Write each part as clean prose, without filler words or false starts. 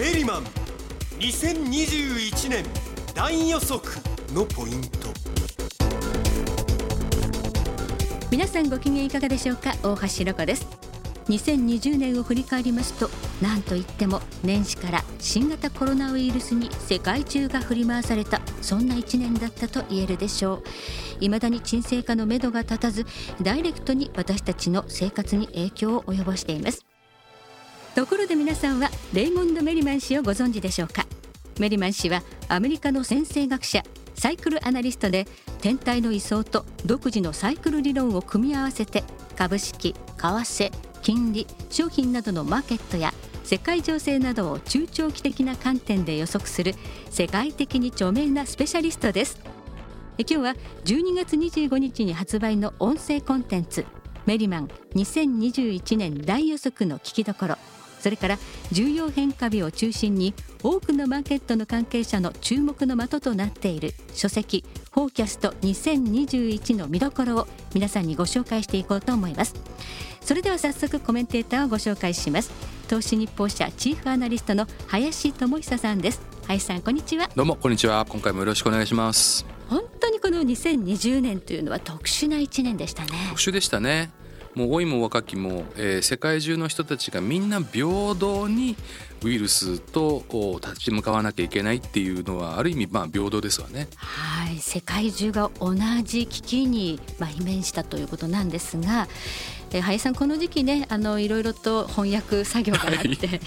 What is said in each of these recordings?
メリマン2021年大予測のポイント。皆さんご機嫌いかがでしょうか。大橋ロコです。2020年を振り返りますと、なんといっても年始から新型コロナウイルスに世界中が振り回された、そんな1年だったと言えるでしょう。未だに沈静化のめどが立たず、ダイレクトに私たちの生活に影響を及ぼしています。ところで皆さんはレイモンド・メリマン氏をご存知でしょうか。メリマン氏はアメリカの先生学者、サイクルアナリストで、天体の位相と独自のサイクル理論を組み合わせて、株式、為替、金利、商品などのマーケットや世界情勢などを中長期的な観点で予測する世界的に著名なスペシャリストです。今日は12月25日に発売の音声コンテンツ、メリマン2021年大予測の聞きどころ、それから重要変化日を中心に多くのマーケットの関係者の注目の的となっている書籍、フォーキャスト2021の見どころを皆さんにご紹介していこうと思います。それでは早速コメンテーターをご紹介します。投資日報社チーフアナリストの林智久さんです。林さん、こんにちは。どうもこんにちは。今回もよろしくお願いします。本当にこの2020年というのは特殊な1年でしたね。特殊でしたね。もう老いも若きも、世界中の人たちがみんな平等にウイルスと立ち向かわなきゃいけないっていうのは、ある意味平等ですわね。はい、世界中が同じ危機に面したということなんですが、林さん、この時期ね、いろいろと翻訳作業があって、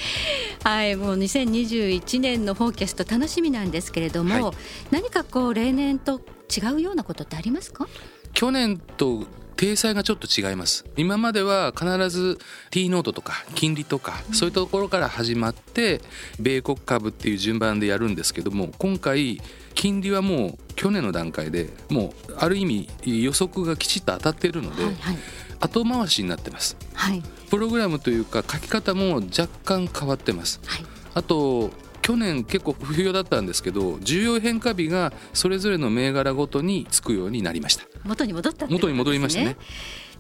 はいはい、もう2021年のフォーキャスト楽しみなんですけれども、はい、何かこう例年と違うようなことってありますか？去年と体裁がちょっと違います。今までは必ず T ノートとか金利とかそういうところから始まって、米国株っていう順番でやるんですけども、今回金利はもう去年の段階でもうある意味予測がきちっと当たっているので、はいはい、後回しになってます、はい、プログラムというか書き方も若干変わってます、はい、あと去年結構不評だったんですけど、重要変化日がそれぞれの銘柄ごとにつくようになりました。元に戻ったってことですね。元に戻りましたね。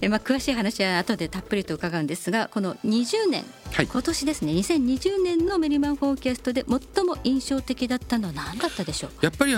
詳しい話は後でたっぷりと伺うんですが、この20年、はい、今年ですね、2020年のメリマンフォーキャストで最も印象的だったのは何だったでしょうか？やっぱり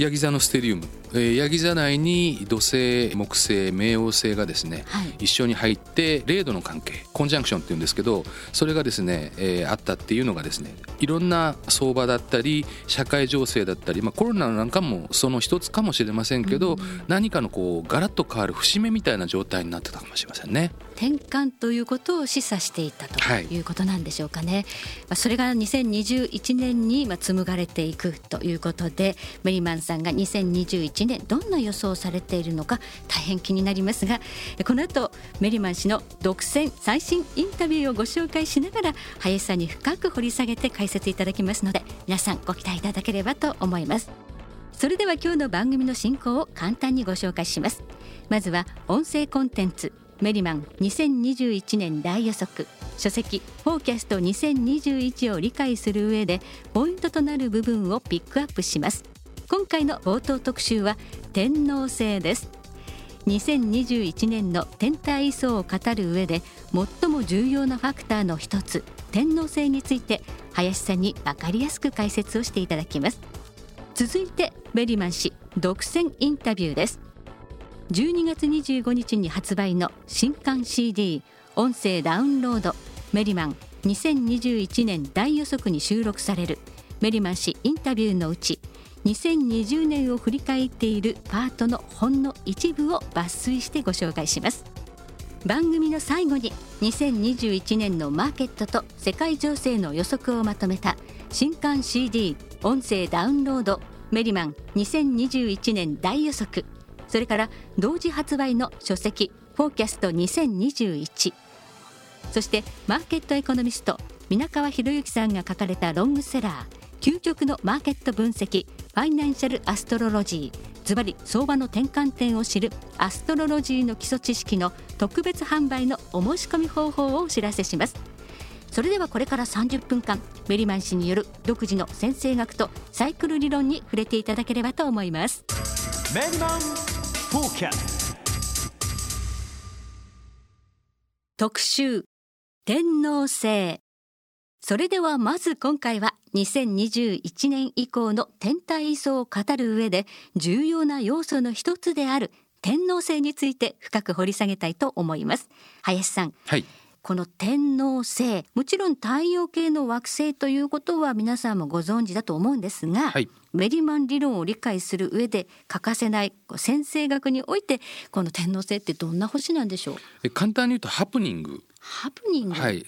ヤギ座のステリウム、ヤギ座内に土星、木星、冥王星がですね、はい、一緒に入って0度の関係、コンジャンクションっていうんですけど、それがですね、あったっていうのがですね、いろんな相場だったり社会情勢だったり、コロナなんかもその一つかもしれませんけど、何かのこうガラッと変わる節目みたいな状態になってたかもしれませんね。転換ということを示唆していたということなんでしょうかね、はい、それが2021年に紡がれていくということで、メリマンさんが2021年どんな予想をされているのか大変気になりますが、この後メリマン氏の独占最新インタビューをご紹介しながら、林さんに深く掘り下げて解説いただきますので、皆さんご期待いただければと思います。それでは今日の番組の進行を簡単にご紹介します。まずは音声コンテンツ、メリマン2021年大予測、書籍フォーキャスト2021を理解する上でポイントとなる部分をピックアップします。今回の冒頭特集は天王星です。2021年の天体位相を語る上で最も重要なファクターの一つ、天王星について林さんに分かりやすく解説をしていただきます。続いてメリマン氏独占インタビューです。12月25日に発売の新刊 CD 音声ダウンロード、メリマン2021年大予測に収録されるメリマン氏インタビューのうち、2020年を振り返っているパートのほんの一部を抜粋してご紹介します。番組の最後に2021年のマーケットと世界情勢の予測をまとめた新刊 CD 音声ダウンロード、メリマン2021年大予測、それから同時発売の書籍フォーキャスト2021、そしてマーケットエコノミスト皆川博之さんが書かれたロングセラー、究極のマーケット分析ファイナンシャルアストロロジー、ズバリ相場の転換点を知るアストロロジーの基礎知識の特別販売のお申し込み方法をお知らせします。それではこれから30分間、メリマン氏による独自の先生学とサイクル理論に触れていただければと思います。メリマンフォーキャスト特集、天王星。それではまず今回は2021年以降の天体位相を語る上で重要な要素の一つである天王星について深く掘り下げたいと思います。林さん、はい、この天王星、もちろん太陽系の惑星ということは皆さんもご存知だと思うんですが、はい、メリマン理論を理解する上で欠かせない先生学においてこの天王星ってどんな星なんでしょう。簡単に言うとハプニング、はい、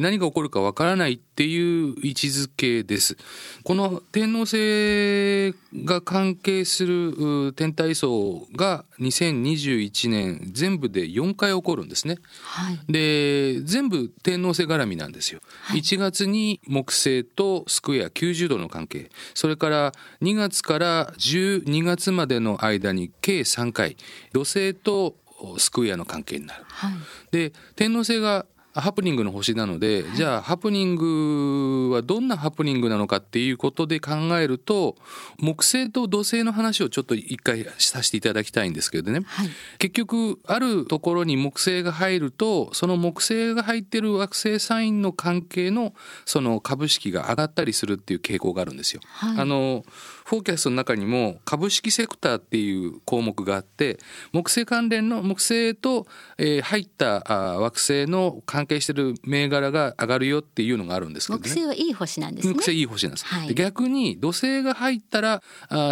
何が起こるかわからないっていう位置づけです。この天王星が関係する天体層が2021年全部で4回起こるんですね、はい、で全部天王星絡みなんですよ、はい、1月に木星とスクエア90度の関係、それから2月から12月までの間に計3回土星とスクエアの関係になる、はい、で天王星がハプニングの星なので、はい、じゃあハプニングはどんなハプニングなのかっていうことで考えると木星と土星の話をちょっと一回させていただきたいんですけどね、はい、結局あるところに木星が入るとその木星が入ってる惑星サインの関係のその株式が上がったりするっていう傾向があるんですよ、はい、フォーキャストの中にも株式セクターっていう項目があって木星関連の木星と、入った惑星の関係してる銘柄が上がるよっていうのがあるんですけど、ね、木星はいい星なんですね。木星いい星なんです、はい、で逆に土星が入ったら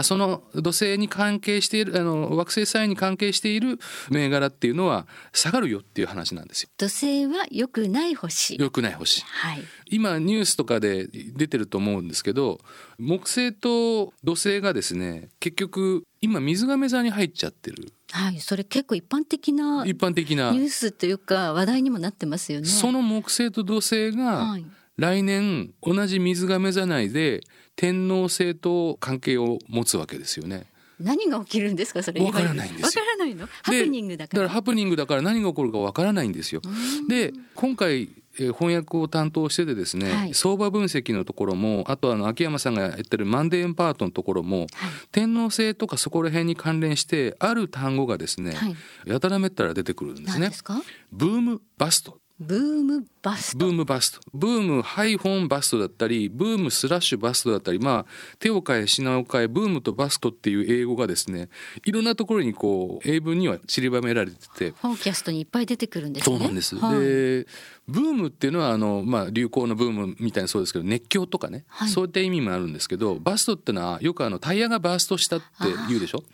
その土星に関係している惑星サインに関係している銘柄っていうのは下がるよっていう話なんですよ。土星は良くない星、良くない星、はい、今ニュースとかで出てると思うんですけど木星と土星がですね結局今水瓶座に入っちゃってる、はい、それ結構一般的なニュースというか話題にもなってますよね。その木星と土星が来年同じ水瓶座内で天王星と関係を持つわけですよね。何が起きるんですかそれ。わからないんですよ。わからないの。ハプニングだから。だからハプニングだから何が起こるかわからないんですよ。で今回翻訳を担当しててですね、はい、相場分析のところもあと秋山さんがやってるマンデーエンパートのところも、はい、天王星とかそこら辺に関連してある単語がですね、はい、やたらめったら出てくるんですね。何ですか？ブームバスト、ブームバスト、ブームハイフォンバストだったりブームスラッシュバストだったり、まあ手を変え品を変えブームとバストっていう英語がですねいろんなところにこう英文には散りばめられててフォーキャストにいっぱい出てくるんですね。そうなんです、はい、でブームっていうのはまあ、流行のブームみたいにそうですけど熱狂とかね、はい、そういった意味もあるんですけどバストってのはよくタイヤがバーストしたって言うでしょ。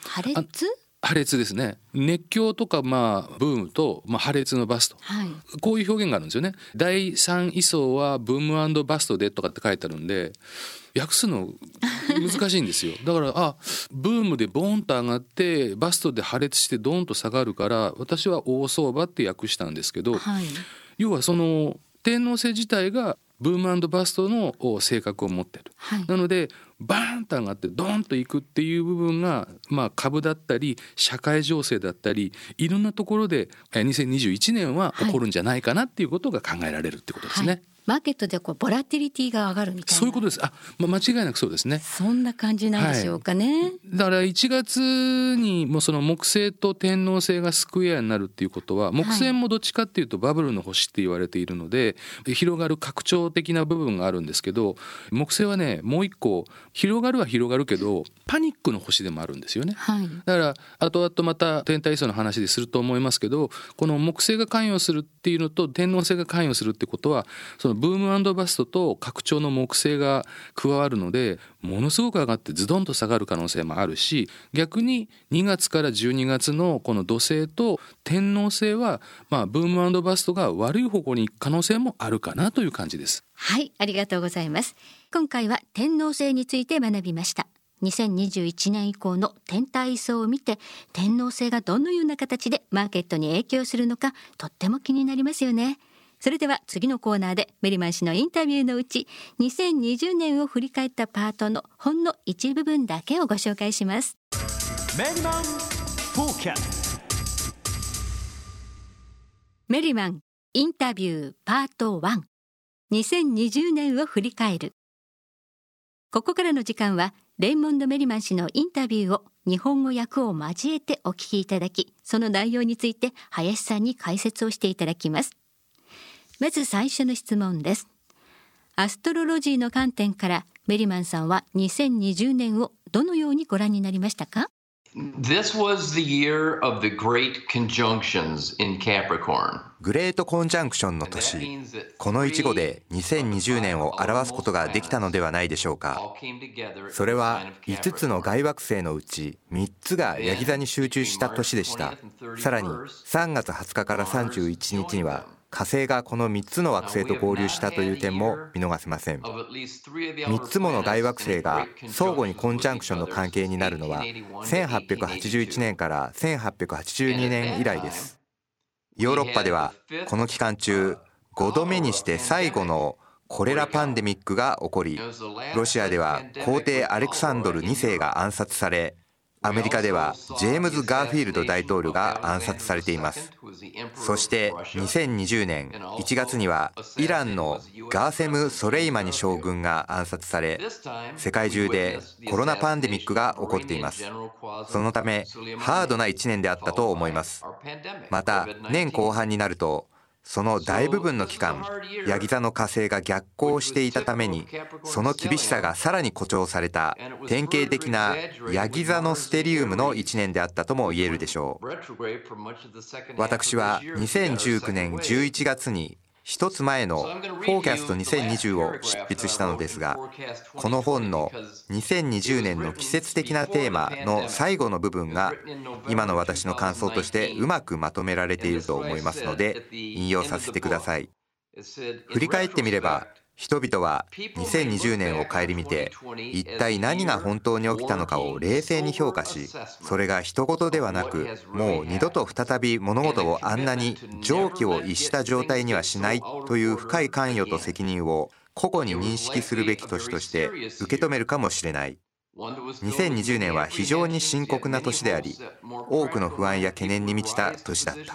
破裂ですね。熱狂とか、まあ、ブームと、まあ、破裂のバスト、はい、こういう表現があるんですよね。第3位相はブーム&バストでとかって書いてあるんで訳すの難しいんですよ。だからブームでボーンと上がってバストで破裂してドーンと下がるから私は大相場って訳したんですけど、はい、要はその天王星自体がブーム&バストの性格を持っている、はい、なのでバーンと上がってドーンといくっていう部分が、まあ、株だったり社会情勢だったりいろんなところで2021年は起こるんじゃないかなっていうことが考えられるってことですね、はいはい、マーケットでボラティリティが上がるみたいなそういうことです。まあ、間違いなくそうですね。そんな感じなんでしょうかね、はい、だから1月にもその木星と天王星がスクエアになるっていうことは木星もどっちかっていうとバブルの星って言われているので、はい、広がる拡張的な部分があるんですけど木星はねもう一個広がるけどパニックの星でもあるんですよね、はい、だから後々また天体位相の話ですると思いますけどこの木星が関与するっていうのと天王星が関与するってことはそのブーム&バストと拡張の木星が加わるのでものすごく上がってズドンと下がる可能性もあるし逆に2月から12月のこの土星と天王星はまあブーム&バストが悪い方向に行く可能性もあるかなという感じです。はい、ありがとうございます。今回は天王星について学びました。2021年以降の天体位相を見て天王星がどのような形でマーケットに影響するのかとっても気になりますよね。それでは次のコーナーでメリマン氏のインタビューのうち2020年を振り返ったパートのほんの一部分だけをご紹介します。メリマンインタビューパート1、 2020年を振り返る。ここからの時間はレイモンド・メリマン氏のインタビューを日本語訳を交えてお聞きいただき、その内容について林さんに解説をしていただきます。まず最初の質問です。アストロロジーの観点からメリマンさんは2020年をどのようにご覧になりましたか？ This was the year of the great conjunctions in Capricorn. グレートコンジャンクションの年、この一語で2020年を表すことができたのではないでしょうか。それは5つの外惑星のうち3つがヤギ座に集中した年でした。さらに3月20日から31日には火星がこの3つの惑星と合流したという点も見逃せません。3つもの外惑星が相互にコンジャンクションの関係になるのは1881年から1882年以来です。ヨーロッパではこの期間中5度目にして最後のコレラパンデミックが起こり、ロシアでは皇帝アレクサンドル2世が暗殺され、アメリカではジェームズ・ガーフィールド大統領が暗殺されています。そして2020年1月にはイランのガーセム・ソレイマニ将軍が暗殺され、世界中でコロナパンデミックが起こっています。そのためハードな1年であったと思います。また年後半になるとその大部分の期間、ヤギ座の火星が逆行していたために、その厳しさがさらに誇張された典型的なヤギ座のステリウムの1年であったとも言えるでしょう。私は2019年11月に一つ前のフォーキャスト2020を執筆したのですが、この本の2020年の季節的なテーマの最後の部分が今の私の感想としてうまくまとめられていると思いますので引用させてください。振り返ってみれば、人々は2020年を顧みて一体何が本当に起きたのかを冷静に評価し、それが一言ではなく、もう二度と再び物事をあんなに常軌を逸した状態にはしないという深い関与と責任を個々に認識するべき年として受け止めるかもしれない。2020年は非常に深刻な年であり、多くの不安や懸念に満ちた年だった。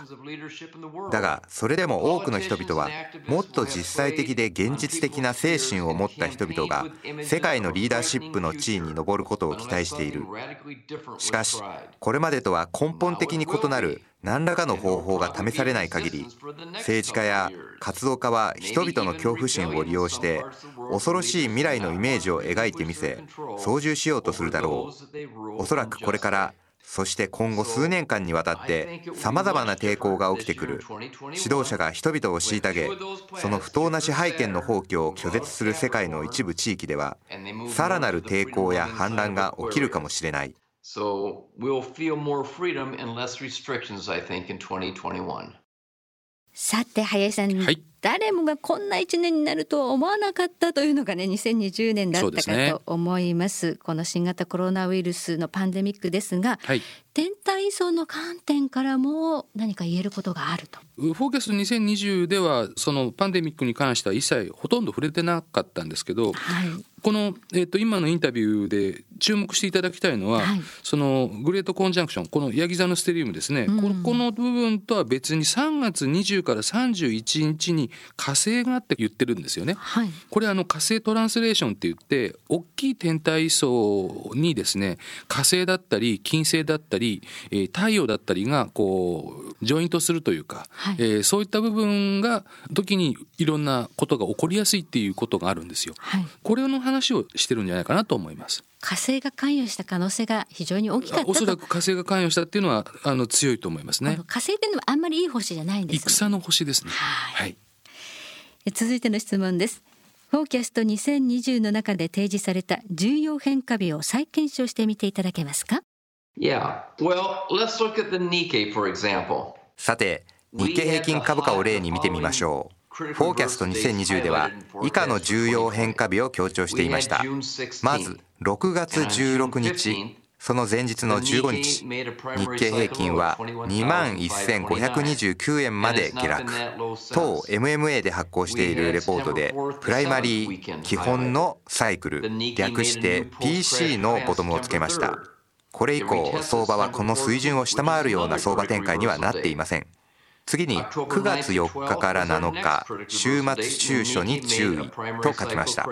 だがそれでも多くの人々はもっと実際的で現実的な精神を持った人々が世界のリーダーシップの地位に上ることを期待している。しかしこれまでとは根本的に異なる何らかの方法が試されない限り、政治家や活動家は人々の恐怖心を利用して恐ろしい未来のイメージを描いてみせ操縦しようとするだろう。おそらくこれからそして今後数年間にわたって様々な抵抗が起きてくる。指導者が人々を虐げ、その不当な支配権の放棄を拒絶する世界の一部地域ではさらなる抵抗や反乱が起きるかもしれない。So we'll feel more freedom and less restrictions, I think, in 2021. さて林さん、はい、誰もがこんな1年になるとは思わなかったというのがね、2020年だったかと思いま す。この新型コロナウイルスのパンデミックですが、はい、天体相の観点からも何か言えることがあると。フォーキャスト2020ではそのパンデミックに関しては一切ほとんど触れてなかったんですけど、はい、この、今のインタビューで注目していただきたいのは、はい、そのグレートコンジャンクション、このヤギ座のステリウムですね、うん、この部分とは別に3月20から31日に火星があって言ってるんですよね、はい、これ火星トランスレーションって言って大きい天体層にですね、火星だったり金星だったり、太陽だったりがこうジョイントするというか、はい、そういった部分が時にいろんなことが起こりやすいっていうことがあるんですよ、はい、これの話をしてるんじゃないかなと思います。火星が関与した可能性が非常に大きかったと。おそらく火星が関与したっていうのは強いと思いますね。火星っていうのはあんまりいい星じゃないんですよね。戦の星ですね。はい、はい、続いての質問です。フォーキャスト2020の中で提示された重要変化日を再検証してみていただけますか？ Yeah. Well, let's look at the Nikkei, for example. さて日経平均株価を例に見てみましょう。フォーキャスト2020では以下の重要変化日を強調していました。まず6月16日、その前日の15日、日経平均は 21,529 円まで下落。当 MMA で発行しているレポートでプライマリー基本のサイクル、略して PC のボトムをつけました。これ以降相場はこの水準を下回るような相場展開にはなっていません。次に9月4日から7日、週末週初に注意と書きました。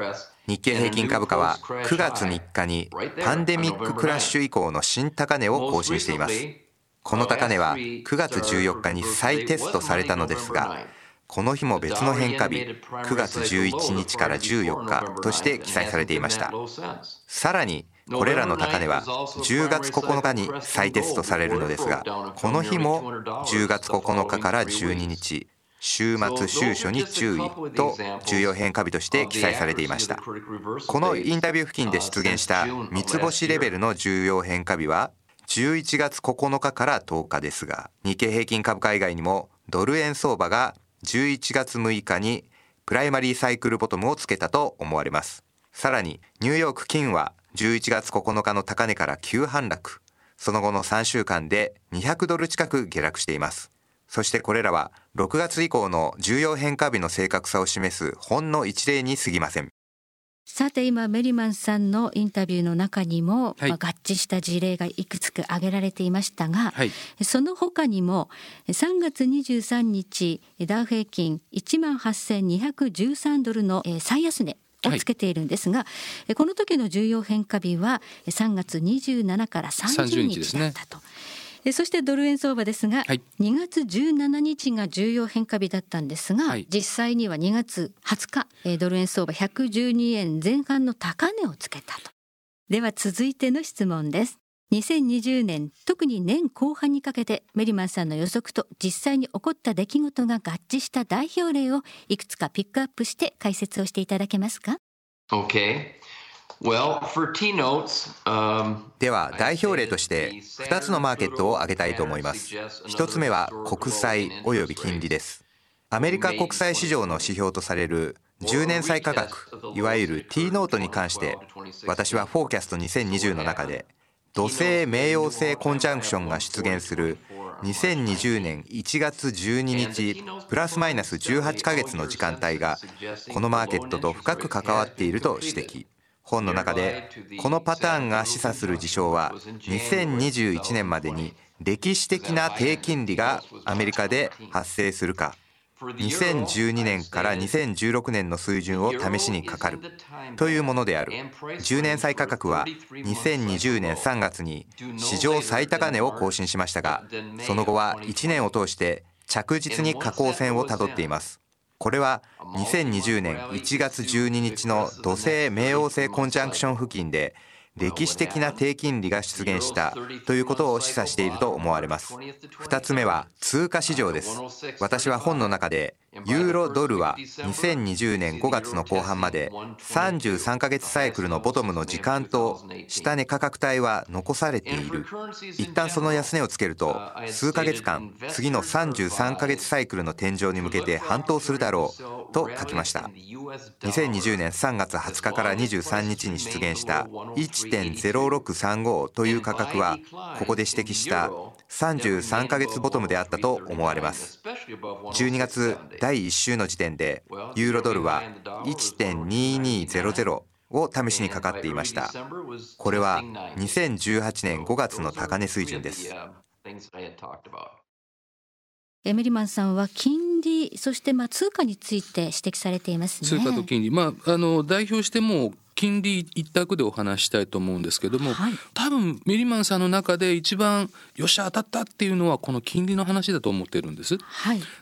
日経平均株価は9月3日にパンデミッククラッシュ以降の新高値を更新しています。この高値は9月14日に再テストされたのですが、この日も別の変化日、9月11日から14日として記載されていました。さらに、これらの高値は10月9日に再テストされるのですが、この日も10月9日から12日、週末週初に注意と重要変化日として記載されていました。このインタビュー付近で出現した三つ星レベルの重要変化日は11月9日から10日ですが、日経平均株価以外にもドル円相場が11月6日にプライマリーサイクルボトムをつけたと思われます。さらにニューヨーク金は11月9日の高値から急反落、その後の3週間で$200近く下落しています。そしてこれらは6月以降の重要変化日の正確さを示すほんの一例に過ぎません。さて今メリマンさんのインタビューの中にも、合致した事例がいくつか挙げられていましたが、その他にも3月23日ダウ平均18,213ドルの最安値をつけているんですが、この時の重要変化日は3月27から30日だったと。そしてドル円相場ですが、2月17日が重要変化日だったんですが、実際には2月20日ドル円相場112円前半の高値をつけたと。では続いての質問です。2020年特に年後半にかけてメリマンさんの予測と実際に起こった出来事が合致した代表例をいくつかピックアップして解説をしていただけますか？ OK。では代表例として2つのマーケットを挙げたいと思います。1つ目は国債および金利です。アメリカ国債市場の指標とされる10年債価格、いわゆる T ノートに関して、私はフォーキャスト2020の中で土星冥王星コンジャンクションが出現する2020年1月12日プラスマイナス18ヶ月の時間帯がこのマーケットと深く関わっていると指摘。本の中で、このパターンが示唆する事象は、2021年までに歴史的な低金利がアメリカで発生するか、2012年から2016年の水準を試しにかかるというものである。10年債価格は2020年3月に史上最高値を更新しましたが、その後は1年を通して着実に下降線をたどっています。これは2020年1月12日の土星冥王星コンジャンクション付近で歴史的な低金利が出現したということを示唆していると思われます。2つ目は通貨市場です。私は本の中でユーロドルは2020年5月の後半まで33ヶ月サイクルのボトムの時間と下値価格帯は残されている。一旦その安値をつけると数ヶ月間次の33ヶ月サイクルの天井に向けて反騰するだろうと書きました。2020年3月20日から23日に出現した 1.0635 という価格はここで指摘した33ヶ月ボトムであったと思われます。12月第1週の時点でユーロドルは 1.2200 を試しにかかっていました。これは2018年5月の高値水準です。メリマンさんは金利、そして通貨について指摘されていますね。通貨と金利、代表しても金利一択でお話したいと思うんですけども、多分メリマンさんの中で一番よっしゃ当たったっていうのはこの金利の話だと思ってるんです。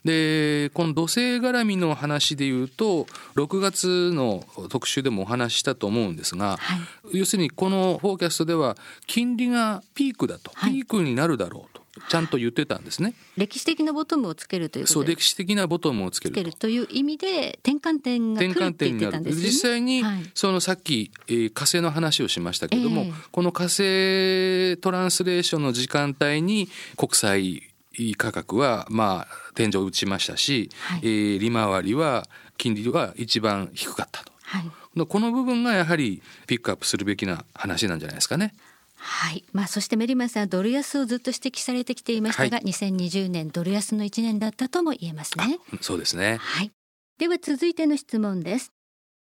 で、この土星絡みの話でいうと6月の特集でもお話したと思うんですが、要するにこのフォーキャストでは金利がピークだと、ピークになるだろうとちゃんと言ってたんですね。歴史的なボトムをつけるということで、そう、歴史的なボトムをつけるという意味で転換点が来るって言ってたんですよね。実際に、さっき、火星の話をしましたけれども、この火星トランスレーションの時間帯に国債価格は天井を打ちましたし、利回りは金利は一番低かったと、この部分がやはりピックアップするべきな話なんじゃないですかね。そしてメリマンさんはドル安をずっと指摘されてきていましたが、2020年ドル安の1年だったとも言えますね。そうですね。では続いての質問です。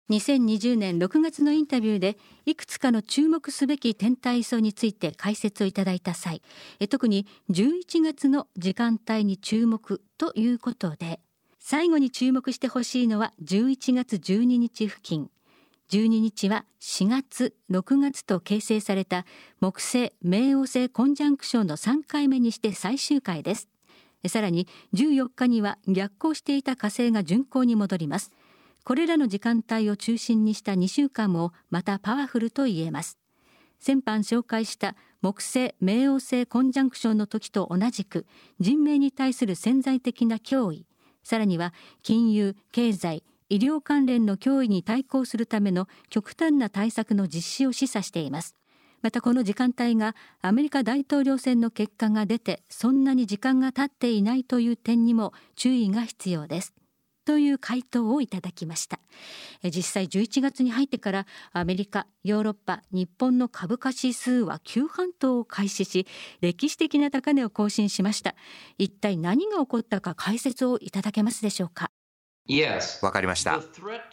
2020年6月のインタビューでいくつかの注目すべき天体位相について解説をいただいた際、特に11月の時間帯に注目ということで、最後に注目してほしいのは11月12日付近、12日は4月、6月と形成された木星、冥王星コンジャンクションの3回目にして最終回です。さらに14日には逆行していた火星が巡航に戻ります。これらの時間帯を中心にした2週間もまたパワフルと言えます。先般紹介した木星・冥王星コンジャンクションの時と同じく人命に対する潜在的な脅威、さらには金融、経済、医療関連の脅威に対抗するための極端な対策の実施を示唆しています。またこの時間帯がアメリカ大統領選の結果が出てそんなに時間が経っていないという点にも注意が必要ですという回答をいただきました。実際11月に入ってからアメリカ、ヨーロッパ、日本の株価指数は急反騰を開始し歴史的な高値を更新しました。一体何が起こったか解説をいただけますでしょうか。わかりました。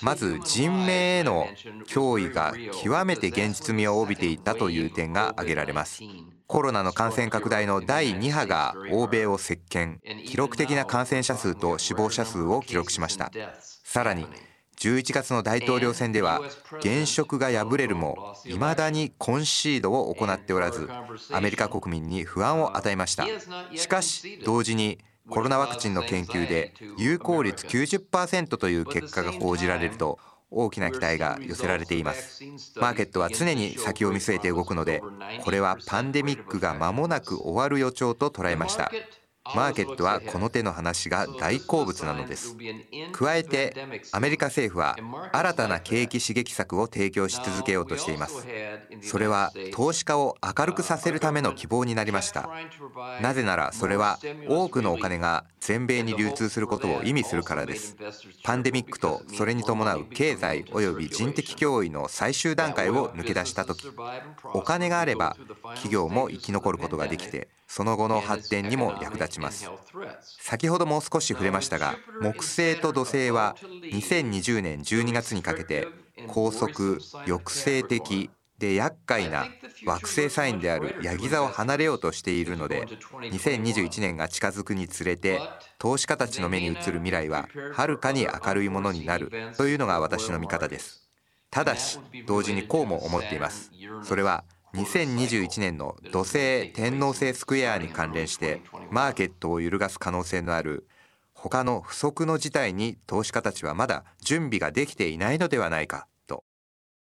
まず人命への脅威が極めて現実味を帯びていたという点が挙げられます。コロナの感染拡大の第2波が欧米を席巻、記録的な感染者数と死亡者数を記録しました。さらに11月の大統領選では現職が敗れるもいまだにコンシードを行っておらず、アメリカ国民に不安を与えました。しかし同時にコロナワクチンの研究で有効率 90% という結果が報じられると大きな期待が寄せられています。マーケットは常に先を見据えて動くので、これはパンデミックが間もなく終わる予兆と捉えました。マーケットはこの手の話が大好物なのです。加えてアメリカ政府は新たな景気刺激策を提供し続けようとしています。それは投資家を明るくさせるための希望になりました。なぜならそれは多くのお金が全米に流通することを意味するからです。パンデミックとそれに伴う経済及び人的脅威の最終段階を抜け出したとき、お金があれば企業も生き残ることができてその後の発展にも役立ちます。先ほども少し触れましたが、木星と土星は2020年12月にかけて高速、抑制的で厄介な惑星サインであるヤギ座を離れようとしているので、2021年が近づくにつれて投資家たちの目に映る未来ははるかに明るいものになるというのが私の見方です。ただし同時にこうも思っています。それは2021年の土星天王星スクエアに関連してマーケットを揺るがす可能性のある他の不測の事態に投資家たちはまだ準備ができていないのではないかと。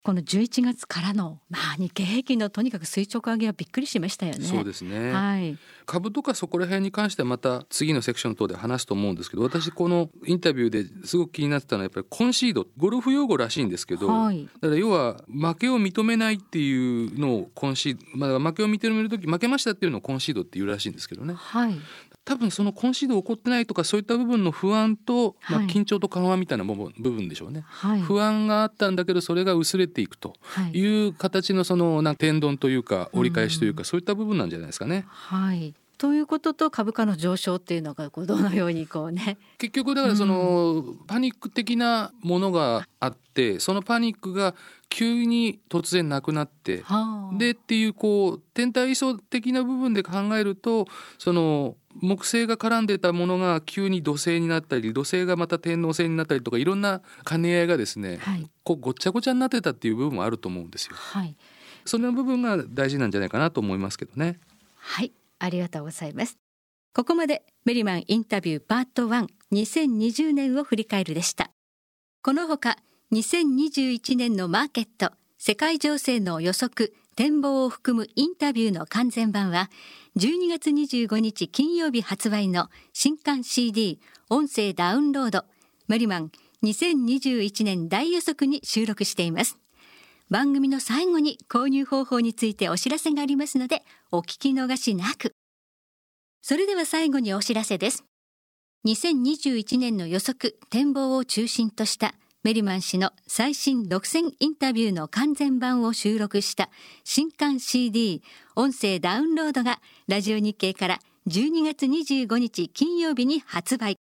この11月からの、日経平均のとにかく垂直上げはびっくりしましたよね。そうですね、はい、株とかそこら辺に関してはまた次のセクション等で話すと思うんですけど、私このインタビューですごく気になってたのはやっぱりコンシード、ゴルフ用語らしいんですけど、はい、だから要は負けを認めないっていうのをコンシード、負けを認めるとき負けましたっていうのをコンシードっていうらしいんですけどね、はい、多分そのコンシード起こってないとかそういった部分の不安と、緊張と緩和みたいな部分でしょうね、はい、不安があったんだけどそれが薄れていくという形のその天丼というか折り返しというか、そういった部分なんじゃないですかね、はい、ということと株価の上昇っていうのがどのようにこうね、結局だからそのパニック的なものがあってそのパニックが急に突然なくなってでっていうこう天体位相的な部分で考えると、その木星が絡んでたものが急に土星になったり土星がまた天王星になったりとかいろんな兼ね合いがですね、こうごっちゃごちゃになってたっていう部分もあると思うんですよ、はい、その部分が大事なんじゃないかなと思いますけどね。はい、ありがとうございます。ここまでメリマンインタビューパート1 2020年を振り返るでした。このほか2021年のマーケット、世界情勢の予測展望を含むインタビューの完全版は12月25日金曜日発売の新刊 CD 音声ダウンロードメリマン2021年大予測に収録しています。番組の最後に購入方法についてお知らせがありますのでお聞き逃しなく。それでは最後にお知らせです。2021年の予測展望を中心としたメリマン氏の最新独占インタビューの完全版を収録した新刊 CD 音声ダウンロードがラジオ日経から12月25日金曜日に発売。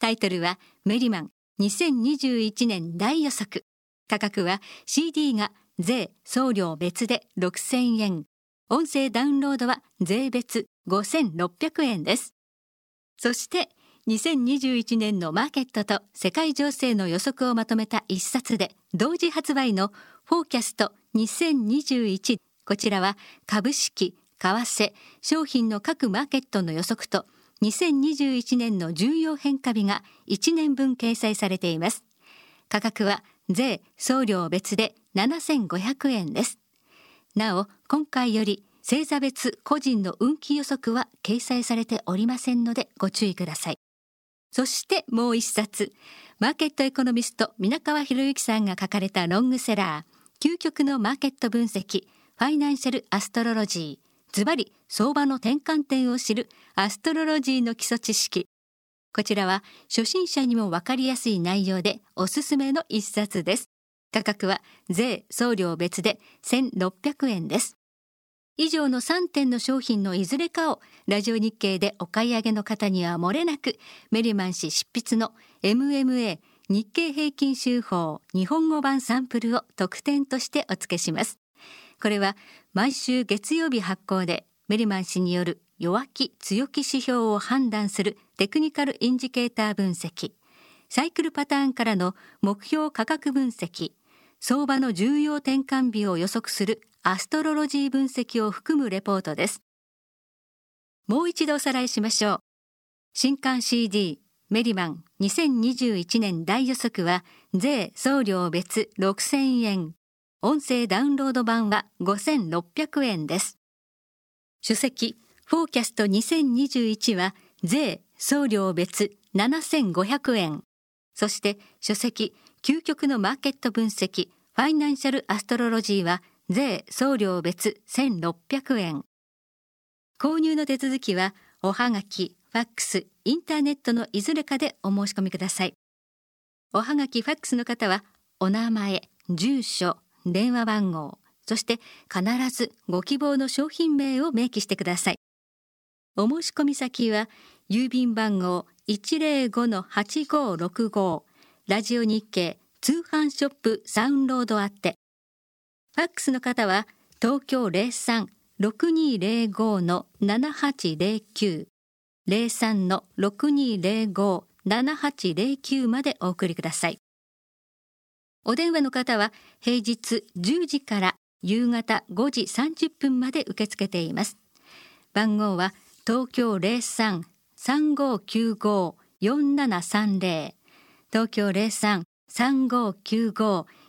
タイトルはメリマン2021年大予測。価格は CD が税・送料別で6000円。音声ダウンロードは税別5600円です。そして2021年のマーケットと世界情勢の予測をまとめた一冊で同時発売のフォーキャスト2021、こちらは株式、為替、商品の各マーケットの予測と2021年の重要変化日が1年分掲載されています。価格は税・送料別で7500円です。なお、今回より星座別個人の運気予測は掲載されておりませんのでご注意ください。そしてもう一冊、マーケットエコノミスト皆川博之さんが書かれたロングセラー、究極のマーケット分析ファイナンシャルアストロロジー、ズバリ相場の転換点を知るアストロロジーの基礎知識。こちらは初心者にも分かりやすい内容でおすすめの一冊です。価格は税・送料別で1600円です。以上の3点の商品のいずれかをラジオ日経でお買い上げの方には漏れなくメリマン氏執筆の MMA 日経平均週報日本語版サンプルを特典としてお付けします。これは毎週月曜日発行で、メリマン氏による弱気・強気指標を判断するテクニカルインジケーター分析、サイクルパターンからの目標価格分析、相場の重要転換日を予測するアストロロジー分析を含むレポートです。もう一度おさらいしましょう。新刊 CD メリマン2021年大予測は税・送料別6000円。音声ダウンロード版は5600円です。書籍フォーキャスト2021は税・送料別7500円。そして書籍究極のマーケット分析ファイナンシャルアストロロジーは税・送料別1600円。購入の手続きはおはがき、ファックス、インターネットのいずれかでお申し込みください。おはがき、ファックスの方はお名前、住所、電話番号、そして必ずご希望の商品名を明記してください。お申し込み先は郵便番号 105-8565 ラジオ日経通販ショップサウンロード宛て。ファックスの方は東京 03-6205-7809 03-6205-7809 までお送りください。お電話の方は平日10時から夕方5時30分まで受け付けています。番号は東京 03-3595-4730 東京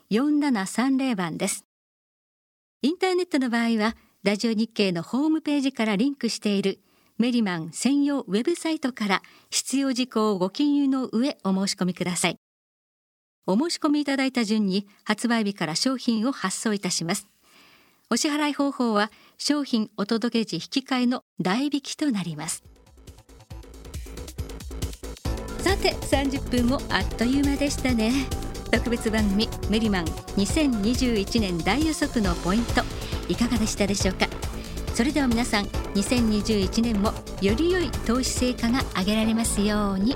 03-3595-4730 番です。インターネットの場合はラジオ日経のホームページからリンクしているメリマン専用ウェブサイトから必要事項をご記入の上お申し込みください。お申し込みいただいた順に発売日から商品を発送いたします。お支払い方法は商品お届け時引き換えの代引きとなります。さて、30分もあっという間でしたね。特別番組メリマン2021年大予測のポイント、いかがでしたでしょうか。それでは皆さん、2021年もより良い投資成果が上げられますように。